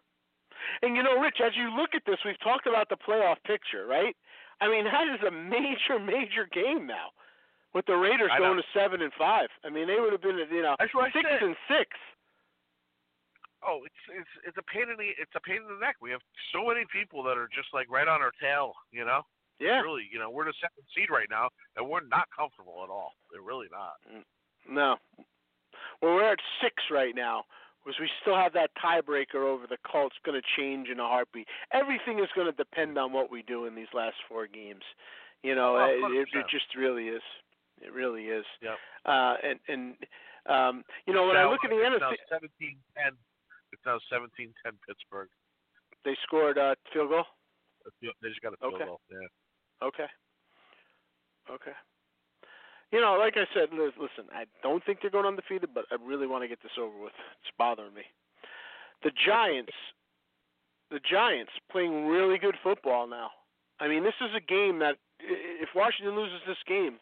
And, you know, Rich, as you look at this, we've talked about the playoff picture, right? I mean, that is a major, major game now with the Raiders going to 7-5. I mean, they would have been, 6-6. Oh, it's a pain in the neck. We have so many people that are just like right on our tail, you know? Yeah. Really, you know, we're the second seed right now, and we're not comfortable at all. We're really not. No. Well, we're at 6 right now. Was we still have that tiebreaker over the Colts going to change in a heartbeat. Everything is going to depend on what we do in these last four games. You know, it just really is. It really is. Yep. When I look at the NFC, it's now 17-10 Pittsburgh. They scored a field goal? They just got a field goal, yeah. Okay. You know, like I said, listen, I don't think they're going undefeated, but I really want to get this over with. It's bothering me. The Giants playing really good football now. I mean, this is a game that if Washington loses this game,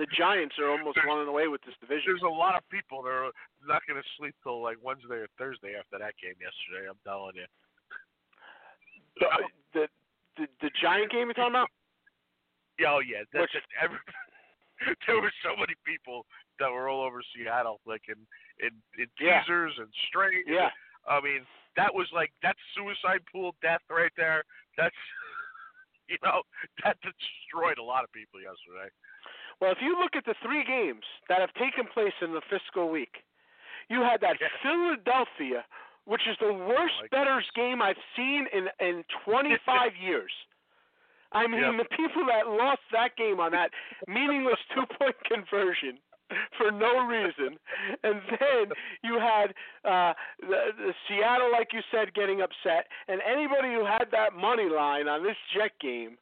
the Giants are almost running away with this division. There's a lot of people that are not going to sleep till like Wednesday or Thursday after that game yesterday. I'm telling you. The Giant game you're talking about? Oh, yeah. There were so many people that were all over Seattle, like in teasers and straight. Yeah. I mean, that was like, that's suicide pool death right there. That's, you know, that destroyed a lot of people yesterday. Well, if you look at the three games that have taken place in the fiscal week, you had that Philadelphia, which is the worst bettors game I've seen in 25 years. I mean, the people that lost that game on that meaningless two-point conversion for no reason. And then you had the Seattle, like you said, getting upset. And anybody who had that money line on this Jet game,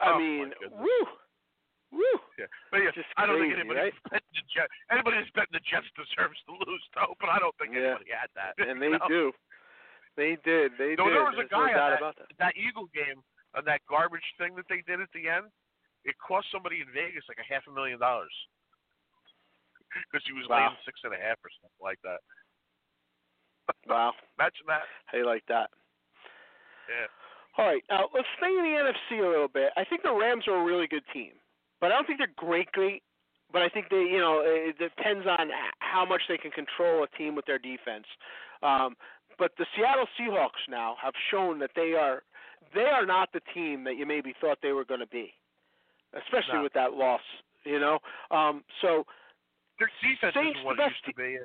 I mean, woo. Yeah. But yeah, I don't think anybody betting the Jets. Anybody that's betting the Jets deserves to lose, though. But I don't think anybody had that. And they do. They did. They did. There was a guy on that Eagle game on that garbage thing that they did at the end. It cost somebody in Vegas like $500,000 because he was laying 6.5 or something like that. Wow. Imagine that. How you like that? Yeah. All right. Now let's stay in the NFC a little bit. I think the Rams are a really good team. But I don't think they're great, but I think they, you know, it depends on how much they can control a team with their defense. But the Seattle Seahawks now have shown that they are not the team that you maybe thought they were going to be, especially with that loss, you know. So their defense isn't what it used to be,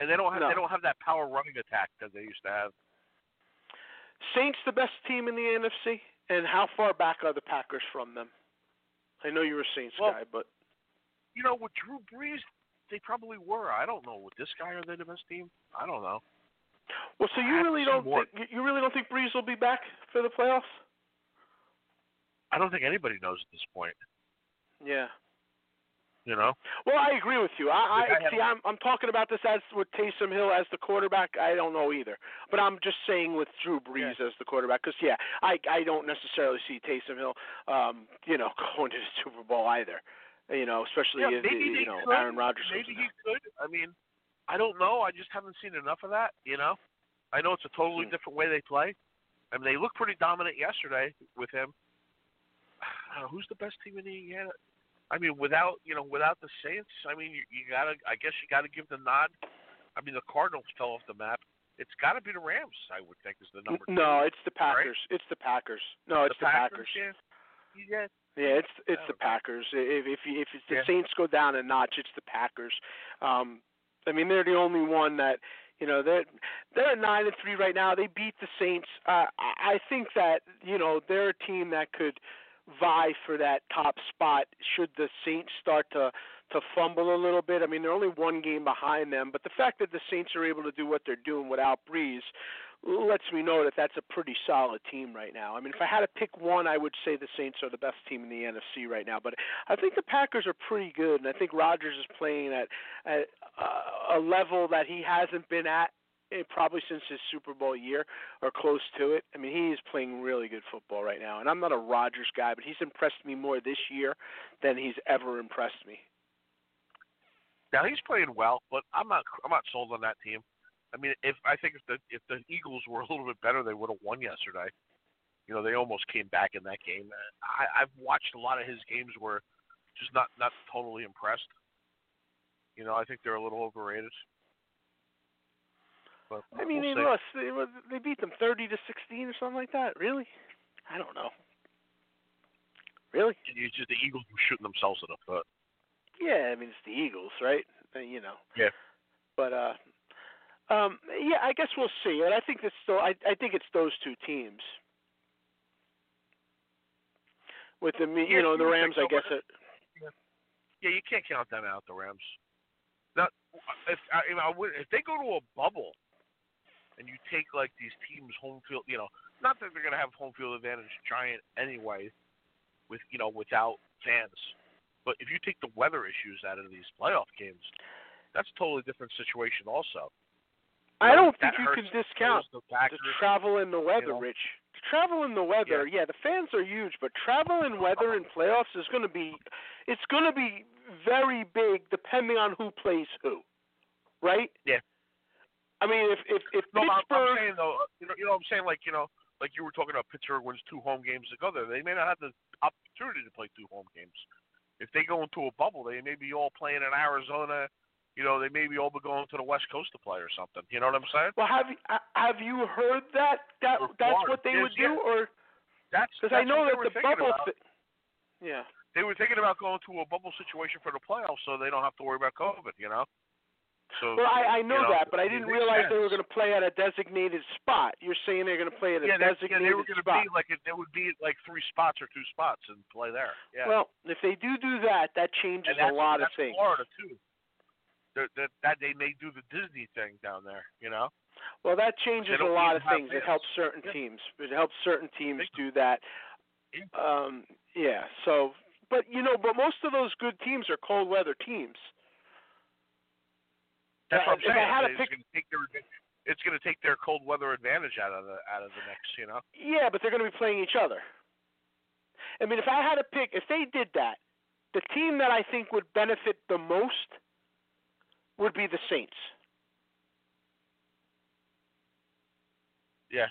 and they don't have that power running attack that they used to have. Saints the best team in the NFC, and how far back are the Packers from them? I know you were a Saints guy, but... You know, with Drew Brees, they probably were. I don't know. With this guy, are they the best team? I don't know. Well, so you really don't think Brees will be back for the playoffs? I don't think anybody knows at this point. Yeah. You know? Well, I agree with you. I'm talking about this as with Taysom Hill as the quarterback. I don't know either. But I'm just saying with Drew Brees as the quarterback because, I don't necessarily see Taysom Hill, going to the Super Bowl either, you know, especially if Aaron Rodgers. Maybe he could. I mean, I don't know. I just haven't seen enough of that, you know. I know it's a totally different way they play. I mean, they looked pretty dominant yesterday with him. Who's the best team in the NFL? I mean, without the Saints, I mean, you gotta give the nod. I mean, the Cardinals fell off the map. It's gotta be the Rams, I would think, is the number two. No, it's the Packers. Right? It's the Packers. No, it's the Packers. Yeah. Yeah, it's the Packers. If the Saints go down a notch, it's the Packers. I mean, they're the only one that, you know, they're 9-3 right now. They beat the Saints. I think that, you know, they're a team that could vie for that top spot should the Saints start to fumble a little bit. I mean, they're only one game behind them, but the fact that the Saints are able to do what they're doing without Breeze lets me know that that's a pretty solid team right now. I mean, if I had to pick one, I would say the Saints are the best team in the NFC right now, but I think the Packers are pretty good, and I think Rodgers is playing at a level that he hasn't been at probably since his Super Bowl year or close to it. I mean, he is playing really good football right now. And I'm not a Rodgers guy, but he's impressed me more this year than he's ever impressed me. Now, he's playing well, but I'm not sold on that team. I mean, I think if the Eagles were a little bit better, they would have won yesterday. You know, they almost came back in that game. I've watched a lot of his games where just not totally impressed. You know, I think they're a little overrated. But I mean, we'll lost. They beat them 30-16 or something like that. Really? I don't know. Really? It's just the Eagles were shooting themselves in the foot. Yeah, I mean it's the Eagles, right? You know. Yeah. But I guess we'll see. And I think it's still. I think it's those two teams. With the the Rams, I guess. You can't count them out. The Rams. Not if they go to a bubble. And you take, like, these teams' home field, you know, not that they're going to have home field advantage giant anyway with, you know, without fans. But if you take the weather issues out of these playoff games, that's a totally different situation also. I don't think you can discount the travel and the weather, Rich. The travel and the weather, yeah, the fans are huge, but travel and weather in playoffs is going to be – it's going to be very big depending on who plays who, right? Yeah. I mean, if Pittsburgh... I'm saying, though, you know what I'm saying? Like you were talking about Pittsburgh wins two home games to go there. They may not have the opportunity to play two home games. If they go into a bubble, they may be all playing in Arizona you know, they may be going to the West Coast to play or something. You know what I'm saying? Well, have you heard that that's what they would do, or because I know that the bubble. Yeah. They were thinking about going to a bubble situation for the playoffs, so they don't have to worry about COVID. You know. So, well, I know that, but I didn't realize they were going to play at a designated spot. You're saying they're going to play at a designated spot. Yeah, they were going to be like there would be like three spots or two spots and play there. Yeah. Well, if they do that changes a lot of things. Florida too. That they may do the Disney thing down there, you know. Well, that changes a lot of things. It helps certain teams. It helps certain teams do that. Yeah. So, but most of those good teams are cold weather teams. That's what I'm saying. It's going to take their cold weather advantage out of the mix, you know. Yeah, but they're going to be playing each other. I mean, if I had to pick, if they did that, the team that I think would benefit the most would be the Saints. Yeah.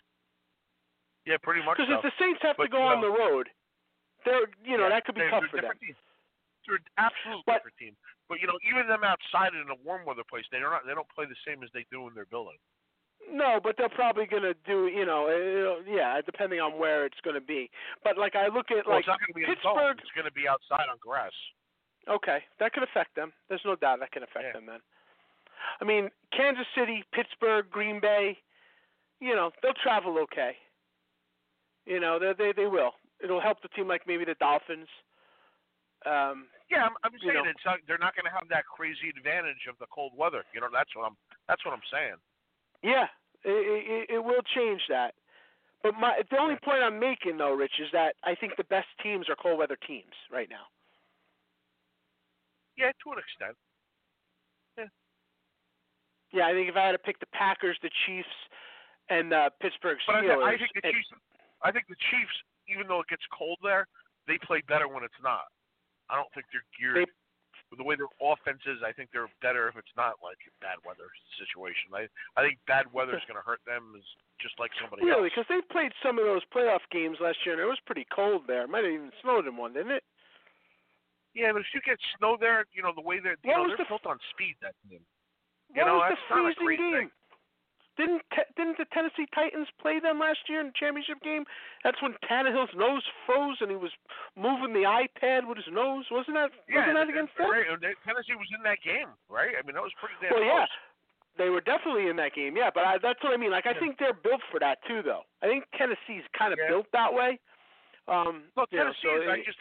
Yeah, pretty much. Because if the Saints have to go on the road, they're that could be tough for them. They're an absolute different team. But, even them outside in a warm weather place, they don't play the same as they do in their building. No, but they're probably going to do, depending on where it's going to be. But, like, I look at, it's not going to be Pittsburgh. It's going to be outside on grass. Okay. That could affect them. There's no doubt that can affect them then. I mean, Kansas City, Pittsburgh, Green Bay, they'll travel okay. They will. It'll help the team, like maybe the Dolphins. I'm saying they're not going to have that crazy advantage of the cold weather. That's what I'm saying. Yeah, it will change that. But the only point I'm making, though, Rich, is that I think the best teams are cold weather teams right now. Yeah, to an extent. Yeah. Yeah, I think if I had to pick the Packers, the Chiefs, and the Pittsburgh Steelers, but I think the Chiefs, even though it gets cold there, they play better when it's not. I don't think they're geared. The way their offense is, I think they're better if it's not like a bad weather situation. I think bad weather is going to hurt them as just like somebody else. Really, because they played some of those playoff games last year, and it was pretty cold there. It might have even snowed in one, didn't it? Yeah, but if you get snow there, the way they're built on speed, that game. What was the freezing game? Thing. Didn't the Tennessee Titans play them last year in the championship game? That's when Tannehill's nose froze and he was moving the iPad with his nose. Wasn't that against them? Tennessee was in that game, right? I mean, that was pretty damn close. Yeah, they were definitely in that game. Yeah, but that's what I mean. Like, I think they're built for that too, though. I think Tennessee's kind of built that way. I think Kansas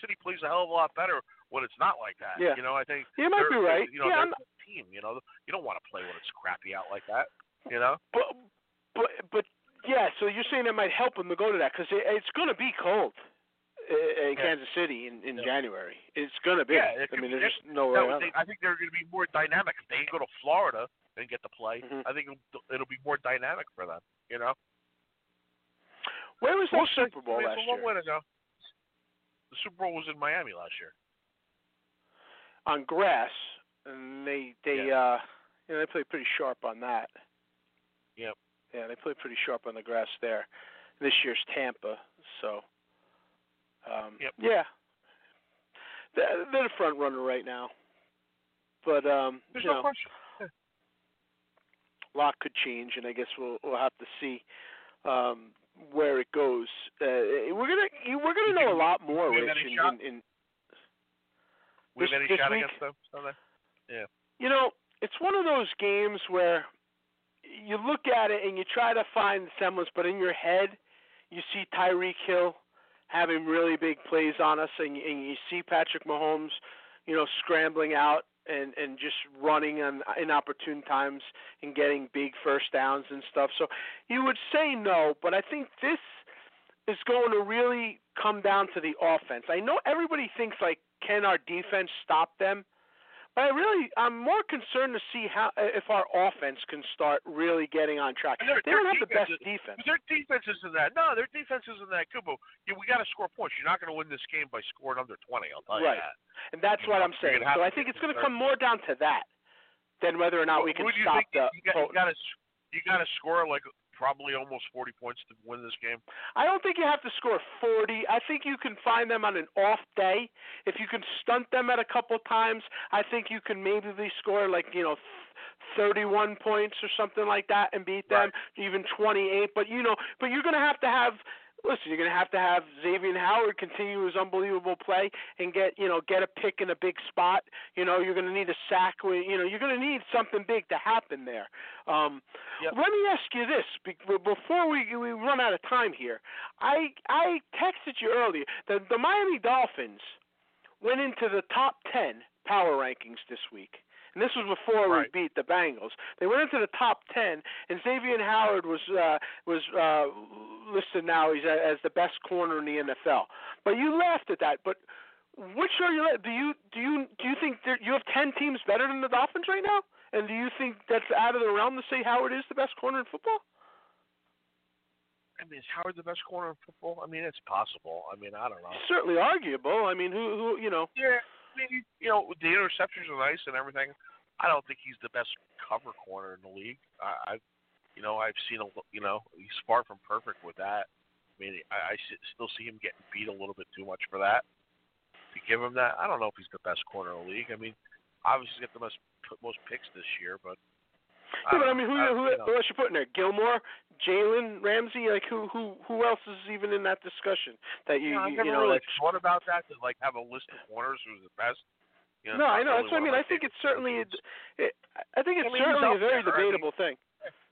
City plays a hell of a lot better when it's not like that. Yeah. I think you might be right. Team, you don't want to play when it's crappy out like that, But yeah, so you're saying it might help them to go to that because it's going to be cold in Kansas City in January. It's going to be. Yeah, there's no way. I think they're going to be more dynamic. If they go to Florida and get to play, I think it'll be more dynamic for them, Where was the Super Bowl last year? A long way ago. The Super Bowl was in Miami last year. On grass. And they play pretty sharp on that. Yep. Yeah, they play pretty sharp on the grass there. This year's Tampa, so. Yep. Yeah. They're the front runner right now, but there's no question. A lot could change, and I guess we'll have to see where it goes. We're gonna know a lot more, Rich. We have any shot against them? Yeah. It's one of those games where you look at it and you try to find the semblance, but in your head you see Tyreek Hill having really big plays on us, and you see Patrick Mahomes, scrambling out and just running on inopportune times and getting big first downs and stuff. So you would say no, but I think this is going to really come down to the offense. I know everybody thinks, like, can our defense stop them? But I'm more concerned to see if our offense can start really getting on track. They don't have the best defense. Their defense isn't that good, but we got to score points. You're not going to win this game by scoring under 20, I'll tell you that. Right, and that's what I'm saying. So I think it's going to come more down to that than whether or not we can stop the – you got to score like probably almost 40 points to win this game. I don't think you have to score 40. I think you can find them on an off day. If you can stunt them at a couple times, I think you can maybe score like, 31 points or something like that and beat them, right. Even 28. But you're going to have – listen, you're going to have Xavier Howard continue his unbelievable play and get a pick in a big spot. You're going to need a sack. You're going to need something big to happen there. Let me ask you this before we run out of time here. I texted you earlier that the Miami Dolphins went into the top 10 power rankings this week. And this was before we beat the Bengals. They went into the top 10, and Xavier Howard was listed now as the best corner in the NFL. But you laughed at that. But which are you? Do you think you have 10 teams better than the Dolphins right now? And do you think that's out of the realm to say Howard is the best corner in football? I mean, is Howard the best corner in football? I mean, it's possible. I mean, I don't know. It's certainly arguable. I mean, who? Yeah. The interceptions are nice and everything. I don't think he's the best cover corner in the league. I've seen he's far from perfect with that. I mean, I still see him getting beat a little bit too much for that. To give him that, I don't know if he's the best corner in the league. I mean, obviously he's got the most picks this year, but. Who else you putting there? Gilmore, Jalen Ramsey, who else is even in that discussion? That thought about that to have a list of corners who's the best. I know that's what I mean. I think it's certainly, a very debatable thing.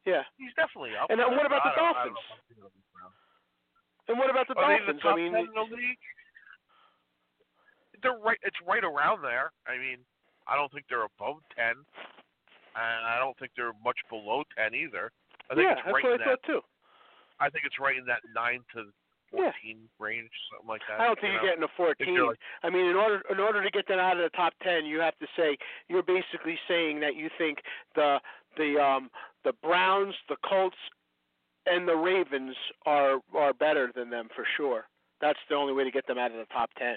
Yeah, he's definitely up. And what about the Dolphins? And what about the Dolphins? I mean, they're right. It's right around there. I mean, I don't think they're above 10. And I don't think they're much below 10 either. I think it's right in that 9 to 14 range, something like that. I don't think you're getting a 14. I mean, in order to get them out of the top 10, you have to say you're basically saying that you think the Browns, the Colts, and the Ravens are better than them for sure. That's the only way to get them out of the top 10.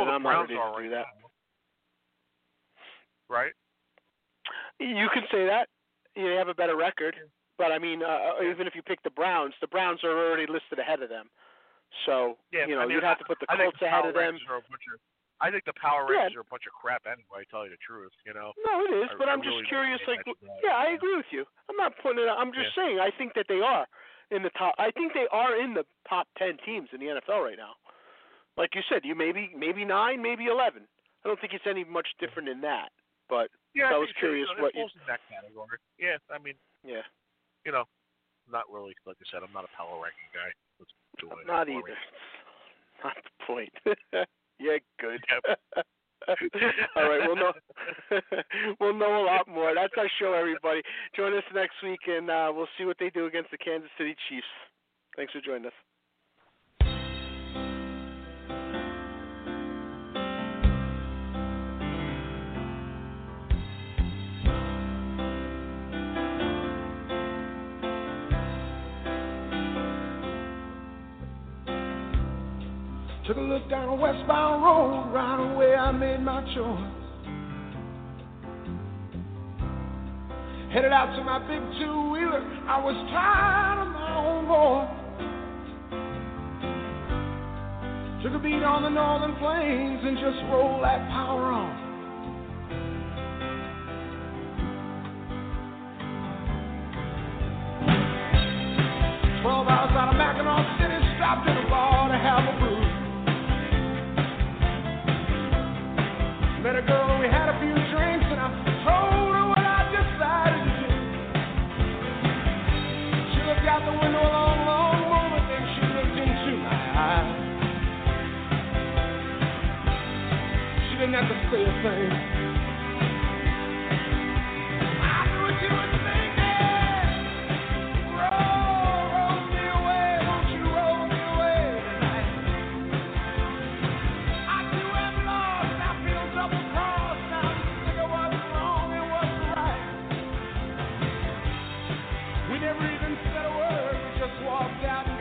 And I'm not ready to do that. Right. You can say that. You have a better record. But, I mean, even if you pick the Browns are already listed ahead of them. So, you'd have to put the Colts ahead of them. I think the Power Rangers are a bunch of crap anyway, to tell you the truth, No, it is, but I'm really just curious. I agree with you. I'm not putting it out. I'm just saying I think that they are in the top. I think they are in the top 10 teams in the NFL right now. Like you said, you maybe 9, maybe 11. I don't think it's any much different than that, but... Yeah, I was curious what you... in that category. Yeah, I mean... Yeah. Not really. Like I said, I'm not a power ranking guy. Not either. Ranking. Not the point. Yeah, good. Yep. All right, we'll know a lot more. That's our show, everybody. Join us next week, and we'll see what they do against the Kansas City Chiefs. Thanks for joining us. Took a look down a westbound road, right away I made my choice. Headed out to my big two-wheeler, I was tired of my own voice. Took a beat on the northern plains and just rolled that power on. 12 hours out of Mackinac City, stopped at a bar to have a brew. Met a girl, we had a few drinks, and I told her what I decided to do. She looked out the window a long, long moment, then she looked into my eyes. She didn't have to say a thing. I knew what she was thinking. Roll, roll me away, won't you roll me away tonight? I do have lost. We never even said a word, we just walked out.